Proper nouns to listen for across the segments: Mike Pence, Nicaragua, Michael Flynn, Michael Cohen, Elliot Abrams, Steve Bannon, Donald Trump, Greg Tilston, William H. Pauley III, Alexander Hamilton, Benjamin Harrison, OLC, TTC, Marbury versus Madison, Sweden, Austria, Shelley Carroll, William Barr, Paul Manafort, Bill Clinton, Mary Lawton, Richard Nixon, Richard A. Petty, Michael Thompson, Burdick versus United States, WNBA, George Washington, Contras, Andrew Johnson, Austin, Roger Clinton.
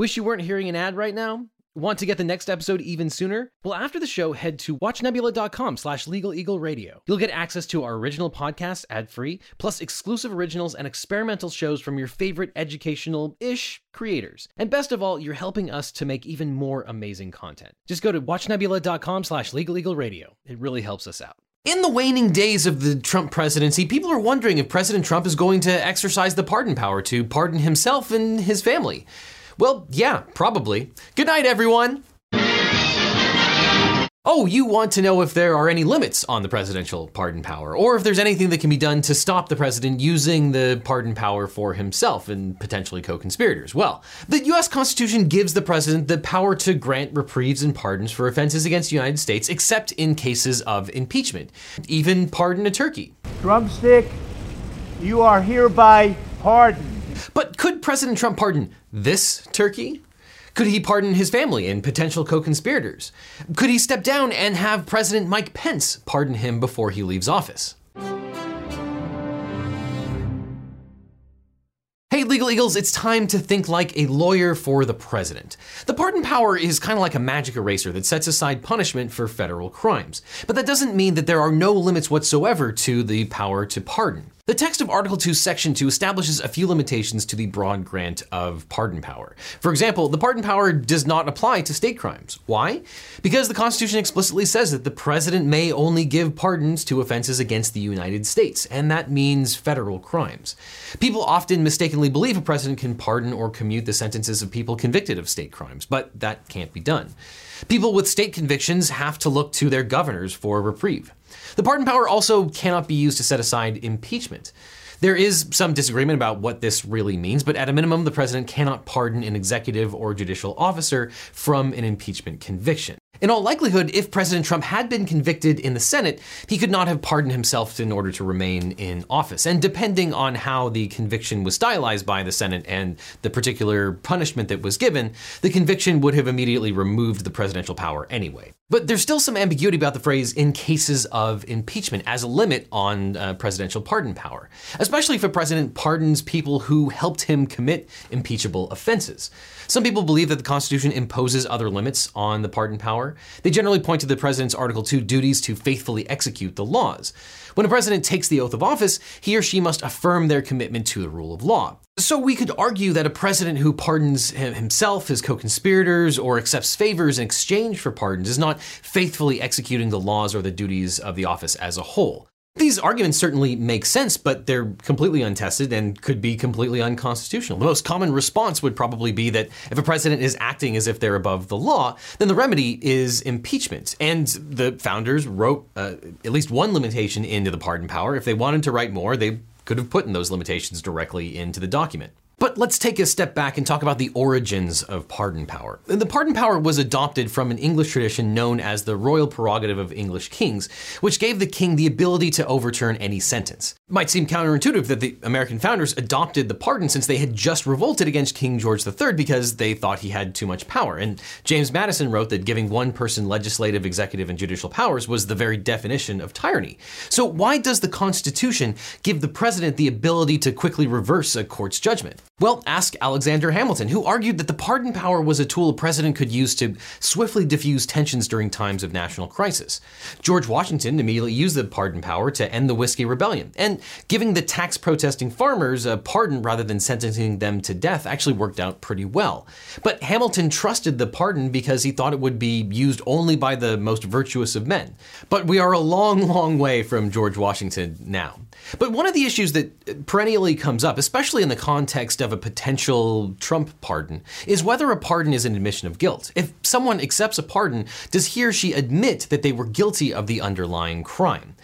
Wish you weren't hearing an ad right now? Want to get the next episode even sooner? Well, after the show, head to watchnebula.com/LegalEagleRadio. You'll get access to our original podcast ad-free, plus exclusive originals and experimental shows from your favorite educational-ish creators. And best of all, you're helping us to make even more amazing content. Just go to watchnebula.com/LegalEagleRadio. It really helps us out. In the waning days of the Trump presidency, people are wondering if President Trump is going to exercise the pardon power to pardon himself and his family. Well, yeah, probably. Good night, everyone. Oh, you want to know if there are any limits on the presidential pardon power, or if there's anything that can be done to stop the president using the pardon power for himself and potentially co-conspirators. Well, the US Constitution gives the president the power to grant reprieves and pardons for offenses against the United States, except in cases of impeachment. Even pardon a turkey. Drumstick, you are hereby pardoned. But could President Trump pardon this turkey? Could he pardon his family and potential co-conspirators? Could he step down and have President Mike Pence pardon him before he leaves office? Hey, Legal Eagles, it's time to think like a lawyer for the president. The pardon power is kind of like a magic eraser that sets aside punishment for federal crimes. But that doesn't mean that there are no limits whatsoever to the power to pardon. The text of Article 2, Section 2 establishes a few limitations to the broad grant of pardon power. For example, the pardon power does not apply to state crimes. Why? Because the Constitution explicitly says that the president may only give pardons to offenses against the United States, and that means federal crimes. People often mistakenly believe a president can pardon or commute the sentences of people convicted of state crimes, but that can't be done. People with state convictions have to look to their governors for reprieve. The pardon power also cannot be used to set aside impeachment. There is some disagreement about what this really means, but at a minimum, the president cannot pardon an executive or judicial officer from an impeachment conviction. In all likelihood, if President Trump had been convicted in the Senate, he could not have pardoned himself in order to remain in office. And depending on how the conviction was stylized by the Senate and the particular punishment that was given, the conviction would have immediately removed the presidential power anyway. But there's still some ambiguity about the phrase "in cases of impeachment" as a limit on presidential pardon power, especially if a president pardons people who helped him commit impeachable offenses. Some people believe that the Constitution imposes other limits on the pardon power. They generally point to the president's Article 2 duties to faithfully execute the laws. When a president takes the oath of office, he or she must affirm their commitment to the rule of law. So we could argue that a president who pardons himself, his co-conspirators, or accepts favors in exchange for pardons is not faithfully executing the laws or the duties of the office as a whole. These arguments certainly make sense, but they're completely untested and could be completely unconstitutional. The most common response would probably be that if a president is acting as if they're above the law, then the remedy is impeachment. And the founders wrote at least one limitation into the pardon power. If they wanted to write more, they could have put in those limitations directly into the document. But let's take a step back and talk about the origins of pardon power. The pardon power was adopted from an English tradition known as the royal prerogative of English kings, which gave the king the ability to overturn any sentence. It might seem counterintuitive that the American founders adopted the pardon since they had just revolted against King George III because they thought he had too much power. And James Madison wrote that giving one person legislative, executive, and judicial powers was the very definition of tyranny. So why does the Constitution give the president the ability to quickly reverse a court's judgment? Well, ask Alexander Hamilton, who argued that the pardon power was a tool a president could use to swiftly diffuse tensions during times of national crisis. George Washington immediately used the pardon power to end the Whiskey Rebellion, and giving the tax-protesting farmers a pardon rather than sentencing them to death actually worked out pretty well. But Hamilton trusted the pardon because he thought it would be used only by the most virtuous of men. But we are a long, long way from George Washington now. But one of the issues that perennially comes up, especially in the context of a potential Trump pardon, is whether a pardon is an admission of guilt. If someone accepts a pardon, does he or she admit that they were guilty of the underlying crime?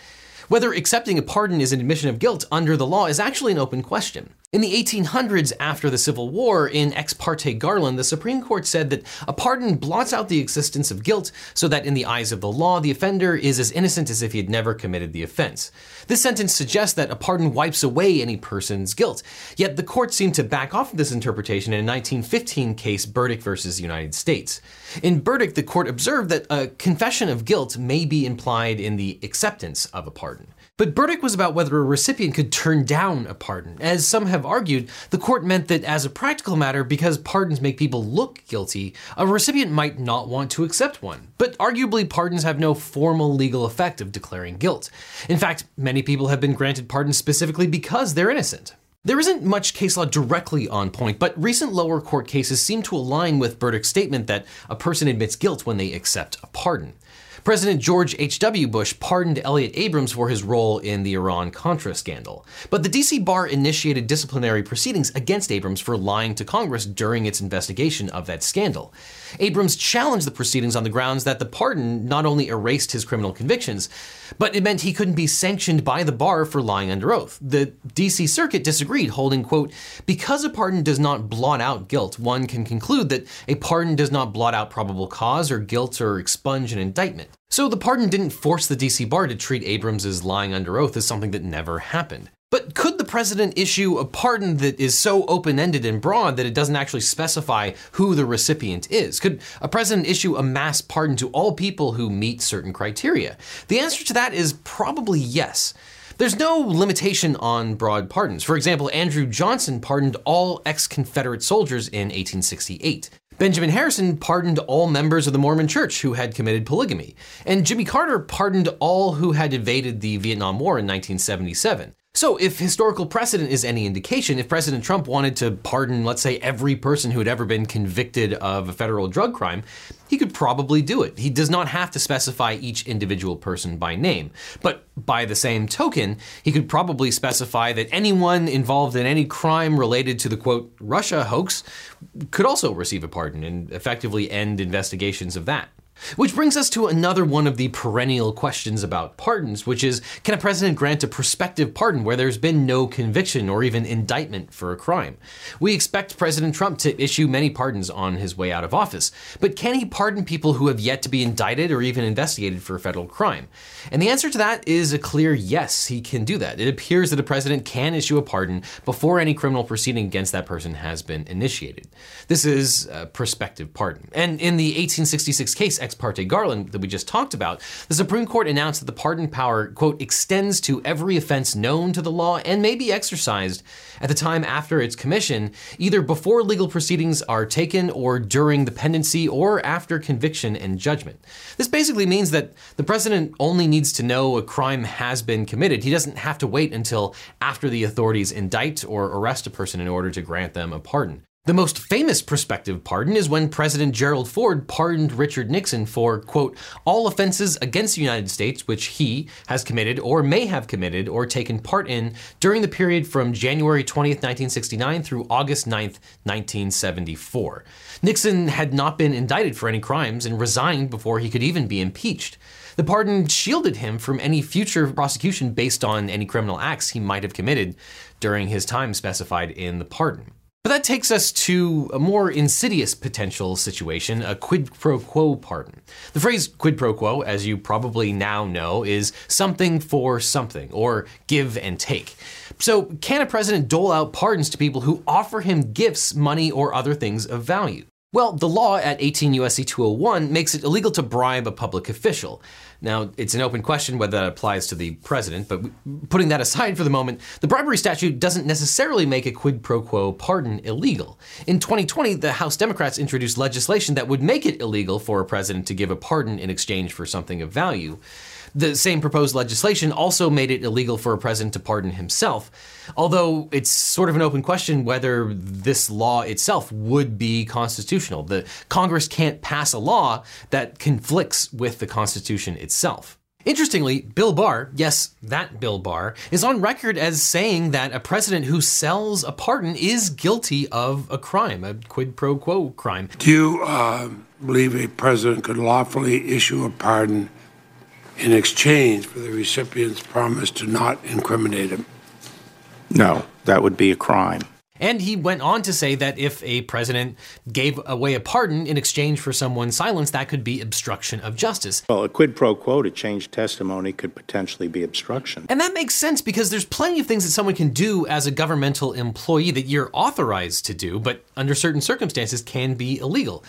Whether accepting a pardon is an admission of guilt under the law is actually an open question. In the 1800s, after the Civil War, in Ex parte Garland, the Supreme Court said that a pardon blots out the existence of guilt so that in the eyes of the law, the offender is as innocent as if he had never committed the offense. This sentence suggests that a pardon wipes away any person's guilt. Yet the court seemed to back off of this interpretation in a 1915 case, Burdick versus United States. In Burdick, the court observed that a confession of guilt may be implied in the acceptance of a pardon. But Burdick was about whether a recipient could turn down a pardon. As some have argued, the court meant that as a practical matter, because pardons make people look guilty, a recipient might not want to accept one. But arguably, pardons have no formal legal effect of declaring guilt. In fact, many people have been granted pardons specifically because they're innocent. There isn't much case law directly on point, but recent lower court cases seem to align with Burdick's statement that a person admits guilt when they accept a pardon. President George H.W. Bush pardoned Elliot Abrams for his role in the Iran-Contra scandal. But the D.C. bar initiated disciplinary proceedings against Abrams for lying to Congress during its investigation of that scandal. Abrams challenged the proceedings on the grounds that the pardon not only erased his criminal convictions, but it meant he couldn't be sanctioned by the bar for lying under oath. The D.C. Circuit disagreed, holding, quote, "Because a pardon does not blot out guilt, one can conclude that a pardon does not blot out probable cause or guilt or expunge an indictment." So the pardon didn't force the D.C. bar to treat Abrams' lying under oath as something that never happened. But could the president issue a pardon that is so open-ended and broad that it doesn't actually specify who the recipient is? Could a president issue a mass pardon to all people who meet certain criteria? The answer to that is probably yes. There's no limitation on broad pardons. For example, Andrew Johnson pardoned all ex-Confederate soldiers in 1868. Benjamin Harrison pardoned all members of the Mormon Church who had committed polygamy. And Jimmy Carter pardoned all who had invaded the Vietnam War in 1977. So if historical precedent is any indication, if President Trump wanted to pardon, let's say, every person who had ever been convicted of a federal drug crime, he could probably do it. He does not have to specify each individual person by name. But by the same token, he could probably specify that anyone involved in any crime related to the, quote, Russia hoax could also receive a pardon and effectively end investigations of that. Which brings us to another one of the perennial questions about pardons, which is, can a president grant a prospective pardon where there's been no conviction or even indictment for a crime? We expect President Trump to issue many pardons on his way out of office, but can he pardon people who have yet to be indicted or even investigated for a federal crime? And the answer to that is a clear yes, he can do that. It appears that a president can issue a pardon before any criminal proceeding against that person has been initiated. This is a prospective pardon. And in the 1866 case, Ex parte Garland that we just talked about, the Supreme Court announced that the pardon power, quote, extends to every offense known to the law and may be exercised at the time after its commission, either before legal proceedings are taken or during the pendency or after conviction and judgment. This basically means that the president only needs to know a crime has been committed. He doesn't have to wait until after the authorities indict or arrest a person in order to grant them a pardon. The most famous prospective pardon is when President Gerald Ford pardoned Richard Nixon for, quote, all offenses against the United States which he has committed or may have committed or taken part in during the period from January 20th, 1969 through August 9th, 1974. Nixon had not been indicted for any crimes and resigned before he could even be impeached. The pardon shielded him from any future prosecution based on any criminal acts he might have committed during his time specified in the pardon. But that takes us to a more insidious potential situation, a quid pro quo pardon. The phrase quid pro quo, as you probably now know, is something for something, or give and take. So can a president dole out pardons to people who offer him gifts, money, or other things of value? Well, the law at 18 U.S.C. 201 makes it illegal to bribe a public official. Now, it's an open question whether that applies to the president, but putting that aside for the moment, the bribery statute doesn't necessarily make a quid pro quo pardon illegal. In 2020, the House Democrats introduced legislation that would make it illegal for a president to give a pardon in exchange for something of value. The same proposed legislation also made it illegal for a president to pardon himself, although it's sort of an open question whether this law itself would be constitutional. The Congress can't pass a law that conflicts with the Constitution itself. Interestingly, Bill Barr, yes, that Bill Barr, is on record as saying that a president who sells a pardon is guilty of a crime, a quid pro quo crime. Do you believe a president could lawfully issue a pardon in exchange for the recipient's promise to not incriminate him? No, that would be a crime. And he went on to say that if a president gave away a pardon in exchange for someone's silence, that could be obstruction of justice. Well, a quid pro quo to change testimony could potentially be obstruction. And that makes sense because there's plenty of things that someone can do as a governmental employee that you're authorized to do, but under certain circumstances can be illegal.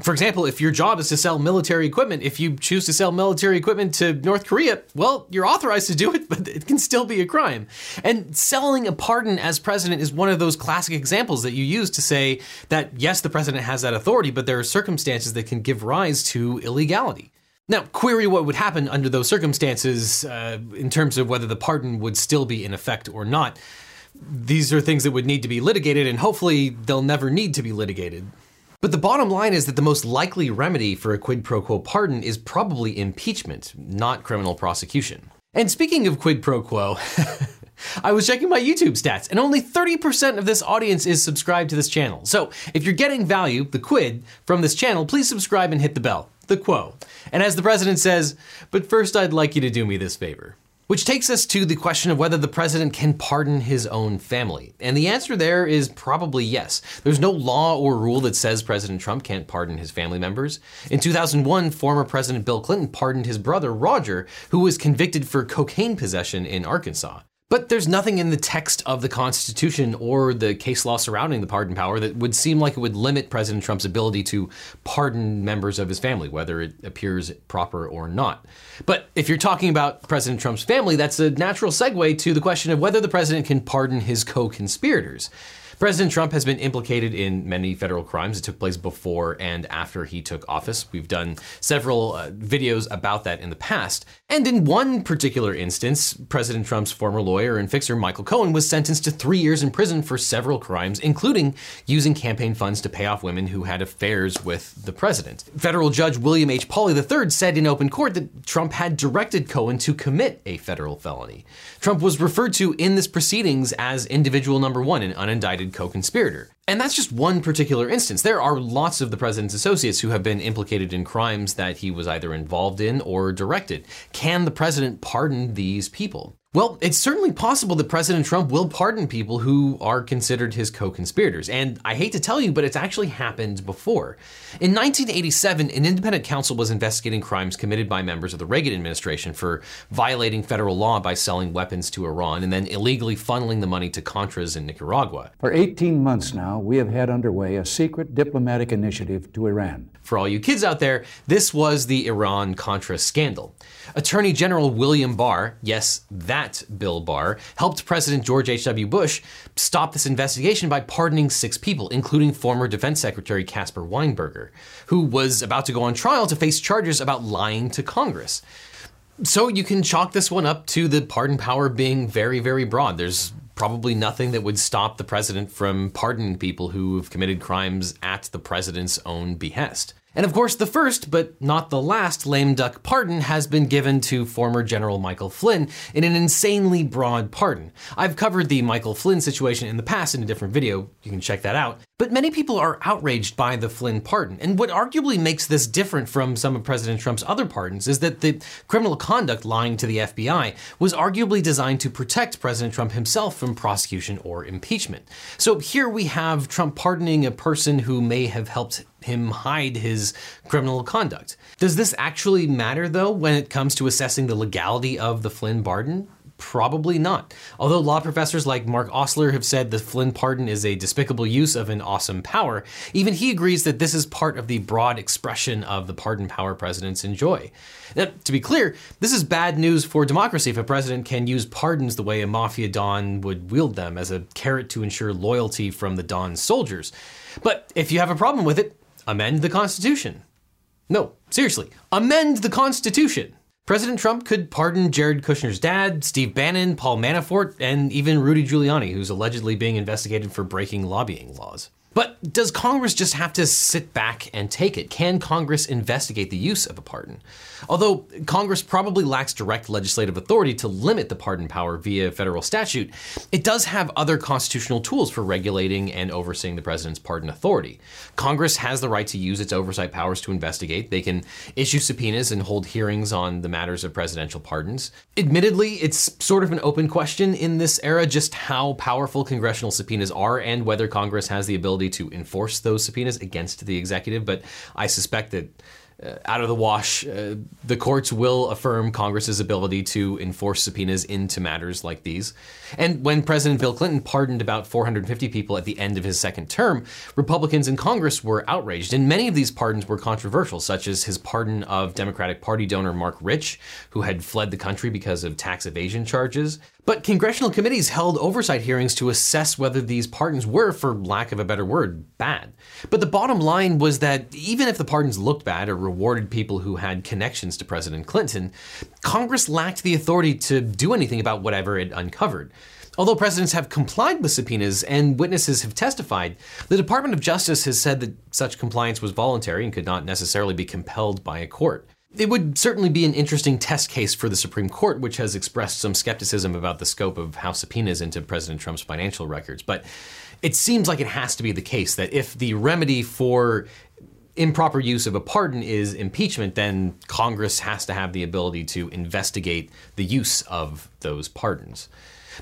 For example, if your job is to sell military equipment, if you choose to sell military equipment to North Korea, well, you're authorized to do it, but it can still be a crime. And selling a pardon as president is one of those classic examples that you use to say that, yes, the president has that authority, but there are circumstances that can give rise to illegality. Now, query what would happen under those circumstances in terms of whether the pardon would still be in effect or not. These are things that would need to be litigated, and hopefully they'll never need to be litigated. But the bottom line is that the most likely remedy for a quid pro quo pardon is probably impeachment, not criminal prosecution. And speaking of quid pro quo, I was checking my YouTube stats, and only 30% of this audience is subscribed to this channel. So if you're getting value, the quid, from this channel, please subscribe and hit the bell, the quo. And as the president says, but first I'd like you to do me this favor. Which takes us to the question of whether the president can pardon his own family. And the answer there is probably yes. There's no law or rule that says President Trump can't pardon his family members. In 2001, former President Bill Clinton pardoned his brother, Roger, who was convicted for cocaine possession in Arkansas. But there's nothing in the text of the Constitution or the case law surrounding the pardon power that would seem like it would limit President Trump's ability to pardon members of his family, whether it appears proper or not. But if you're talking about President Trump's family, that's a natural segue to the question of whether the president can pardon his co-conspirators. President Trump has been implicated in many federal crimes that took place before and after he took office. We've done several videos about that in the past. And in one particular instance, President Trump's former lawyer and fixer, Michael Cohen, was sentenced to 3 years in prison for several crimes, including using campaign funds to pay off women who had affairs with the president. Federal Judge William H. Pauley III said in open court that Trump had directed Cohen to commit a federal felony. Trump was referred to in this proceedings as individual number one, an unindicted co-conspirator. And that's just one particular instance. There are lots of the president's associates who have been implicated in crimes that he was either involved in or directed. Can the president pardon these people? Well, it's certainly possible that President Trump will pardon people who are considered his co-conspirators. And I hate to tell you, but it's actually happened before. In 1987, an independent counsel was investigating crimes committed by members of the Reagan administration for violating federal law by selling weapons to Iran and then illegally funneling the money to Contras in Nicaragua. For 18 months now, we have had underway a secret diplomatic initiative to Iran. For all you kids out there, this was the Iran-Contra scandal. Attorney General William Barr, yes, that Bill Barr, helped President George H.W. Bush stop this investigation by pardoning 6 people, including former Defense Secretary Caspar Weinberger, who was about to go on trial to face charges about lying to Congress. So you can chalk this one up to the pardon power being very, very broad. There's probably nothing that would stop the president from pardoning people who have committed crimes at the president's own behest. And of course, the first, but not the last, lame duck pardon has been given to former General Michael Flynn in an insanely broad pardon. I've covered the Michael Flynn situation in the past in a different video. You can check that out. But many people are outraged by the Flynn pardon. And what arguably makes this different from some of President Trump's other pardons is that the criminal conduct lying to the FBI was arguably designed to protect President Trump himself from prosecution or impeachment. So here we have Trump pardoning a person who may have helped him hide his criminal conduct. Does this actually matter, though, when it comes to assessing the legality of the Flynn pardon? Probably not. Although law professors like Mark Osler have said the Flynn pardon is a despicable use of an awesome power, even he agrees that this is part of the broad expression of the pardon power presidents enjoy. Now, to be clear, this is bad news for democracy if a president can use pardons the way a mafia don would wield them as a carrot to ensure loyalty from the don's soldiers. But if you have a problem with it, amend the Constitution. No, seriously, amend the Constitution. President Trump could pardon Jared Kushner's dad, Steve Bannon, Paul Manafort, and even Rudy Giuliani, who's allegedly being investigated for breaking lobbying laws. But does Congress just have to sit back and take it? Can Congress investigate the use of a pardon? Although Congress probably lacks direct legislative authority to limit the pardon power via federal statute, it does have other constitutional tools for regulating and overseeing the president's pardon authority. Congress has the right to use its oversight powers to investigate. They can issue subpoenas and hold hearings on the matters of presidential pardons. Admittedly, it's sort of an open question in this era just how powerful congressional subpoenas are and whether Congress has the ability to enforce those subpoenas against the executive, but I suspect that out of the wash, the courts will affirm Congress's ability to enforce subpoenas into matters like these. And when President Bill Clinton pardoned about 450 people at the end of his second term, Republicans in Congress were outraged, and many of these pardons were controversial, such as his pardon of Democratic Party donor Mark Rich, who had fled the country because of tax evasion charges. But congressional committees held oversight hearings to assess whether these pardons were, for lack of a better word, bad. But the bottom line was that even if the pardons looked bad or rewarded people who had connections to President Clinton, Congress lacked the authority to do anything about whatever it uncovered. Although presidents have complied with subpoenas and witnesses have testified, the Department of Justice has said that such compliance was voluntary and could not necessarily be compelled by a court. It would certainly be an interesting test case for the Supreme Court, which has expressed some skepticism about the scope of how subpoenas into President Trump's financial records. But it seems like it has to be the case that if the remedy for improper use of a pardon is impeachment, then Congress has to have the ability to investigate the use of those pardons.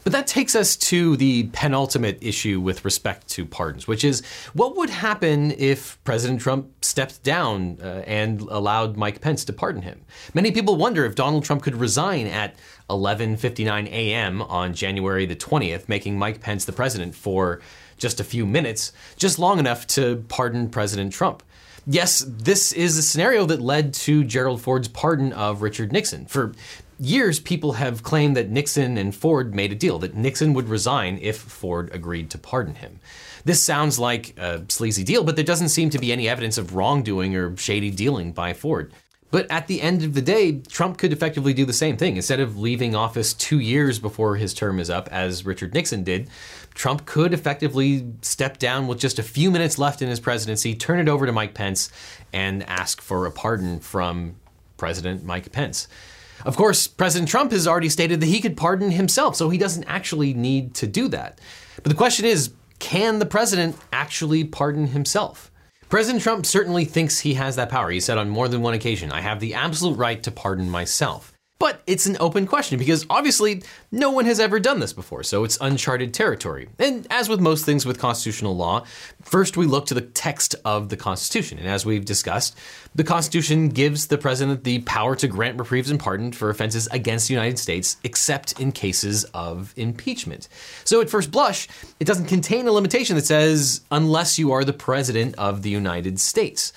But that takes us to the penultimate issue with respect to pardons, which is what would happen if President Trump stepped down and allowed Mike Pence to pardon him? Many people wonder if Donald Trump could resign at 11:59 a.m. on January the 20th, making Mike Pence the president for just a few minutes, just long enough to pardon President Trump. Yes, this is a scenario that led to Gerald Ford's pardon of Richard Nixon. For years, people have claimed that Nixon and Ford made a deal, that Nixon would resign if Ford agreed to pardon him. This sounds like a sleazy deal, but there doesn't seem to be any evidence of wrongdoing or shady dealing by Ford. But at the end of the day, Trump could effectively do the same thing. Instead of leaving office 2 years before his term is up, as Richard Nixon did, Trump could effectively step down with just a few minutes left in his presidency, turn it over to Mike Pence, and ask for a pardon from President Mike Pence. Of course, President Trump has already stated that he could pardon himself, so he doesn't actually need to do that. But the question is, can the president actually pardon himself? President Trump certainly thinks he has that power. He said on more than one occasion, "I have the absolute right to pardon myself." But it's an open question because obviously no one has ever done this before, so it's uncharted territory. And as with most things with constitutional law, first we look to the text of the Constitution. And as we've discussed, the Constitution gives the president the power to grant reprieves and pardon for offenses against the United States, except in cases of impeachment. So at first blush, it doesn't contain a limitation that says, unless you are the president of the United States.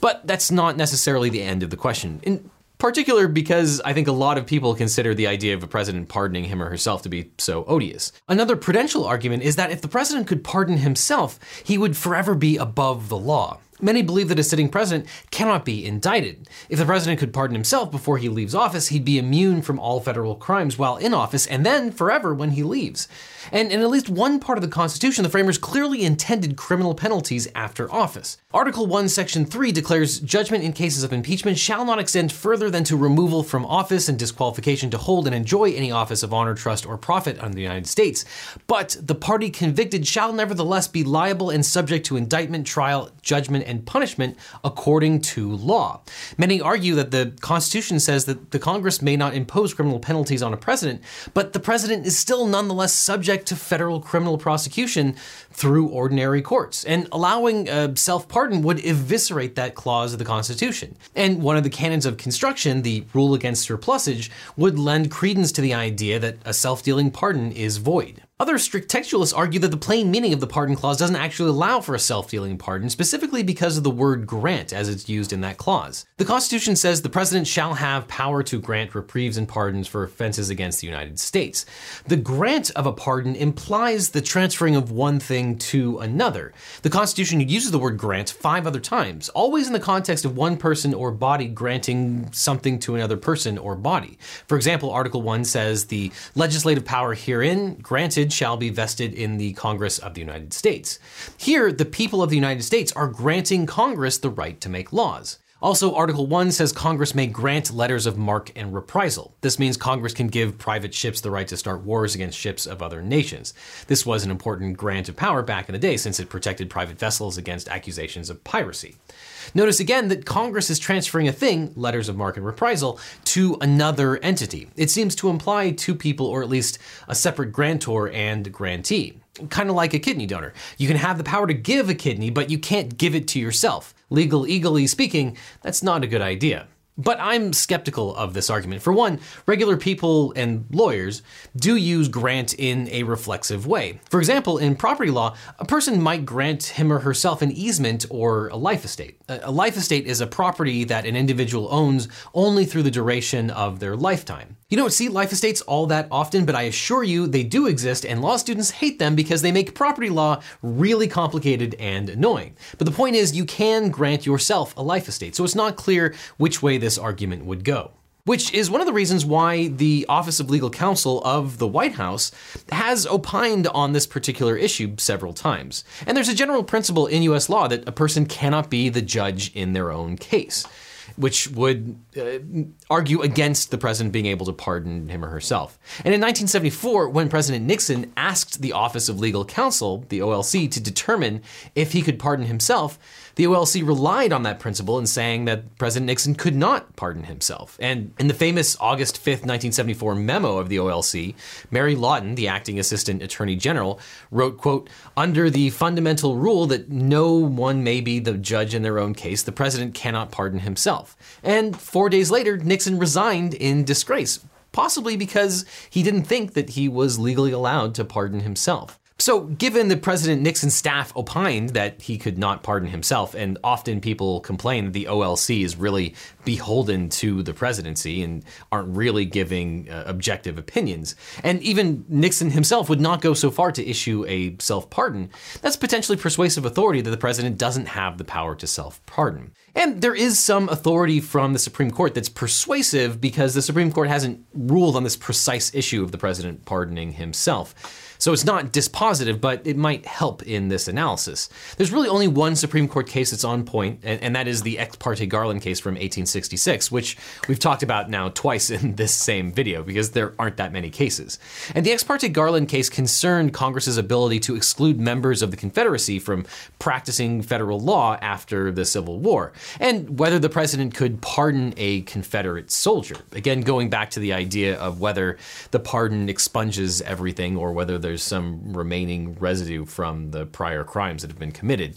But that's not necessarily the end of the question. In particular because I think a lot of people consider the idea of a president pardoning him or herself to be so odious. Another prudential argument is that if the president could pardon himself, he would forever be above the law. Many believe that a sitting president cannot be indicted. If the president could pardon himself before he leaves office, he'd be immune from all federal crimes while in office and then forever when he leaves. And in at least one part of the Constitution, the framers clearly intended criminal penalties after office. Article 1, Section 3 declares judgment in cases of impeachment shall not extend further than to removal from office and disqualification to hold and enjoy any office of honor, trust, or profit under the United States. But the party convicted shall nevertheless be liable and subject to indictment, trial, judgment, and punishment according to law. Many argue that the Constitution says that the Congress may not impose criminal penalties on a president, but the president is still nonetheless subject to federal criminal prosecution through ordinary courts. And allowing a self-pardon would eviscerate that clause of the Constitution. And one of the canons of construction, the rule against surplusage, would lend credence to the idea that a self-dealing pardon is void. Other strict textualists argue that the plain meaning of the pardon clause doesn't actually allow for a self-dealing pardon, specifically because of the word grant as it's used in that clause. The Constitution says the president shall have power to grant reprieves and pardons for offenses against the United States. The grant of a pardon implies the transferring of one thing to another. The Constitution uses the word grant 5 other times, always in the context of one person or body granting something to another person or body. For example, Article 1 says the legislative power herein granted vested shall be vested in the Congress of the United States. Here, the people of the United States are granting Congress the right to make laws. Also, Article 1 says Congress may grant letters of marque and reprisal. This means Congress can give private ships the right to start wars against ships of other nations. This was an important grant of power back in the day since it protected private vessels against accusations of piracy. Notice again that Congress is transferring a thing, letters of marque and reprisal, to another entity. It seems to imply two people, or at least a separate grantor and grantee. Kind of like a kidney donor. You can have the power to give a kidney, but you can't give it to yourself. Legally speaking, that's not a good idea. But I'm skeptical of this argument. For one, regular people and lawyers do use grant in a reflexive way. For example, in property law, a person might grant him or herself an easement or a life estate. A life estate is a property that an individual owns only through the duration of their lifetime. You don't see life estates all that often, but I assure you they do exist, and law students hate them because they make property law really complicated and annoying. But the point is, you can grant yourself a life estate, so it's not clear which way this argument would go. Which is one of the reasons why the Office of Legal Counsel of the White House has opined on this particular issue several times. And there's a general principle in US law that a person cannot be the judge in their own case, which would argue against the president being able to pardon him or herself. And in 1974, when President Nixon asked the Office of Legal Counsel, the OLC, to determine if he could pardon himself, the OLC relied on that principle in saying that President Nixon could not pardon himself. And in the famous August 5th, 1974 memo of the OLC, Mary Lawton, the acting assistant attorney general, wrote, quote, "Under the fundamental rule that no one may be the judge in their own case, the president cannot pardon himself." And 4 days later, Nixon resigned in disgrace, possibly because he didn't think that he was legally allowed to pardon himself. So given that President Nixon's staff opined that he could not pardon himself, and often people complain that the OLC is really beholden to the presidency and aren't really giving objective opinions, and even Nixon himself would not go so far to issue a self-pardon, that's potentially persuasive authority that the president doesn't have the power to self-pardon. And there is some authority from the Supreme Court that's persuasive because the Supreme Court hasn't ruled on this precise issue of the president pardoning himself. So it's not dispositive, but it might help in this analysis. There's really only one Supreme Court case that's on point, and that is the Ex parte Garland case from 1866, which we've talked about now twice in this same video because there aren't that many cases. And the Ex parte Garland case concerned Congress's ability to exclude members of the Confederacy from practicing federal law after the Civil War, and whether the president could pardon a Confederate soldier. Again, going back to the idea of whether the pardon expunges everything or whether there's some remaining residue from the prior crimes that have been committed.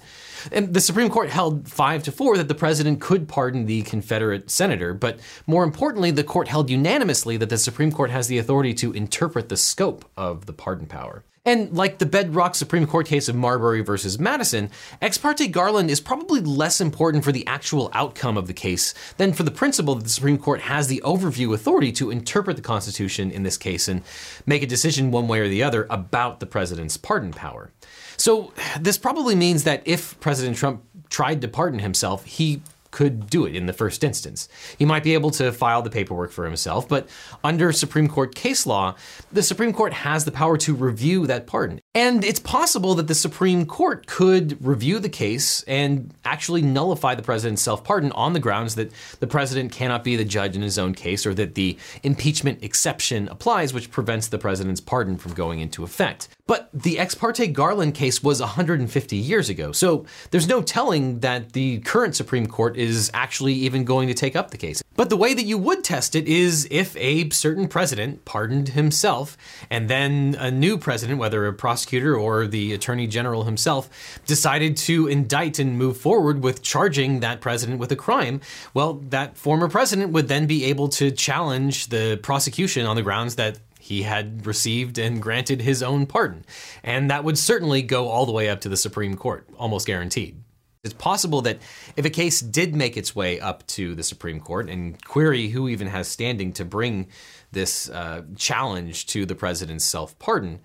And the Supreme Court held 5-4 that the president could pardon the Confederate senator, but more importantly, the court held unanimously that the Supreme Court has the authority to interpret the scope of the pardon power. And like the bedrock Supreme Court case of Marbury versus Madison, Ex parte Garland is probably less important for the actual outcome of the case than for the principle that the Supreme Court has the overview authority to interpret the Constitution in this case and make a decision one way or the other about the president's pardon power. So this probably means that if President Trump tried to pardon himself, he could do it in the first instance. He might be able to file the paperwork for himself, but under Supreme Court case law, the Supreme Court has the power to review that pardon. And it's possible that the Supreme Court could review the case and actually nullify the president's self-pardon on the grounds that the president cannot be the judge in his own case, or that the impeachment exception applies, which prevents the president's pardon from going into effect. But the Ex parte Garland case was 150 years ago, so there's no telling that the current Supreme Court is actually even going to take up the case. But the way that you would test it is if a certain president pardoned himself, and then a new president, whether a prosecutor or the attorney general himself, decided to indict and move forward with charging that president with a crime, well, that former president would then be able to challenge the prosecution on the grounds that he had received and granted his own pardon. And that would certainly go all the way up to the Supreme Court, almost guaranteed. It's possible that if a case did make its way up to the Supreme Court and query who even has standing to bring this challenge to the president's self-pardon,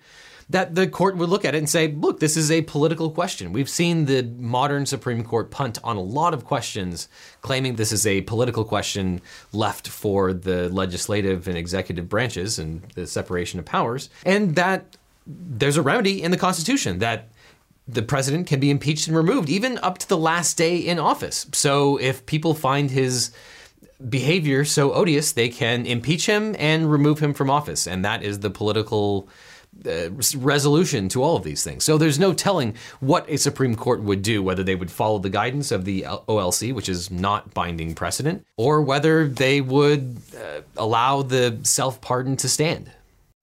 that the court would look at it and say, look, this is a political question. We've seen the modern Supreme Court punt on a lot of questions, claiming this is a political question left for the legislative and executive branches and the separation of powers, and that there's a remedy in the Constitution that the president can be impeached and removed, even up to the last day in office. So if people find his behavior so odious, they can impeach him and remove him from office. And that is the political resolution to all of these things. So there's no telling what a Supreme Court would do, whether they would follow the guidance of the OLC, which is not binding precedent, or whether they would allow the self-pardon to stand.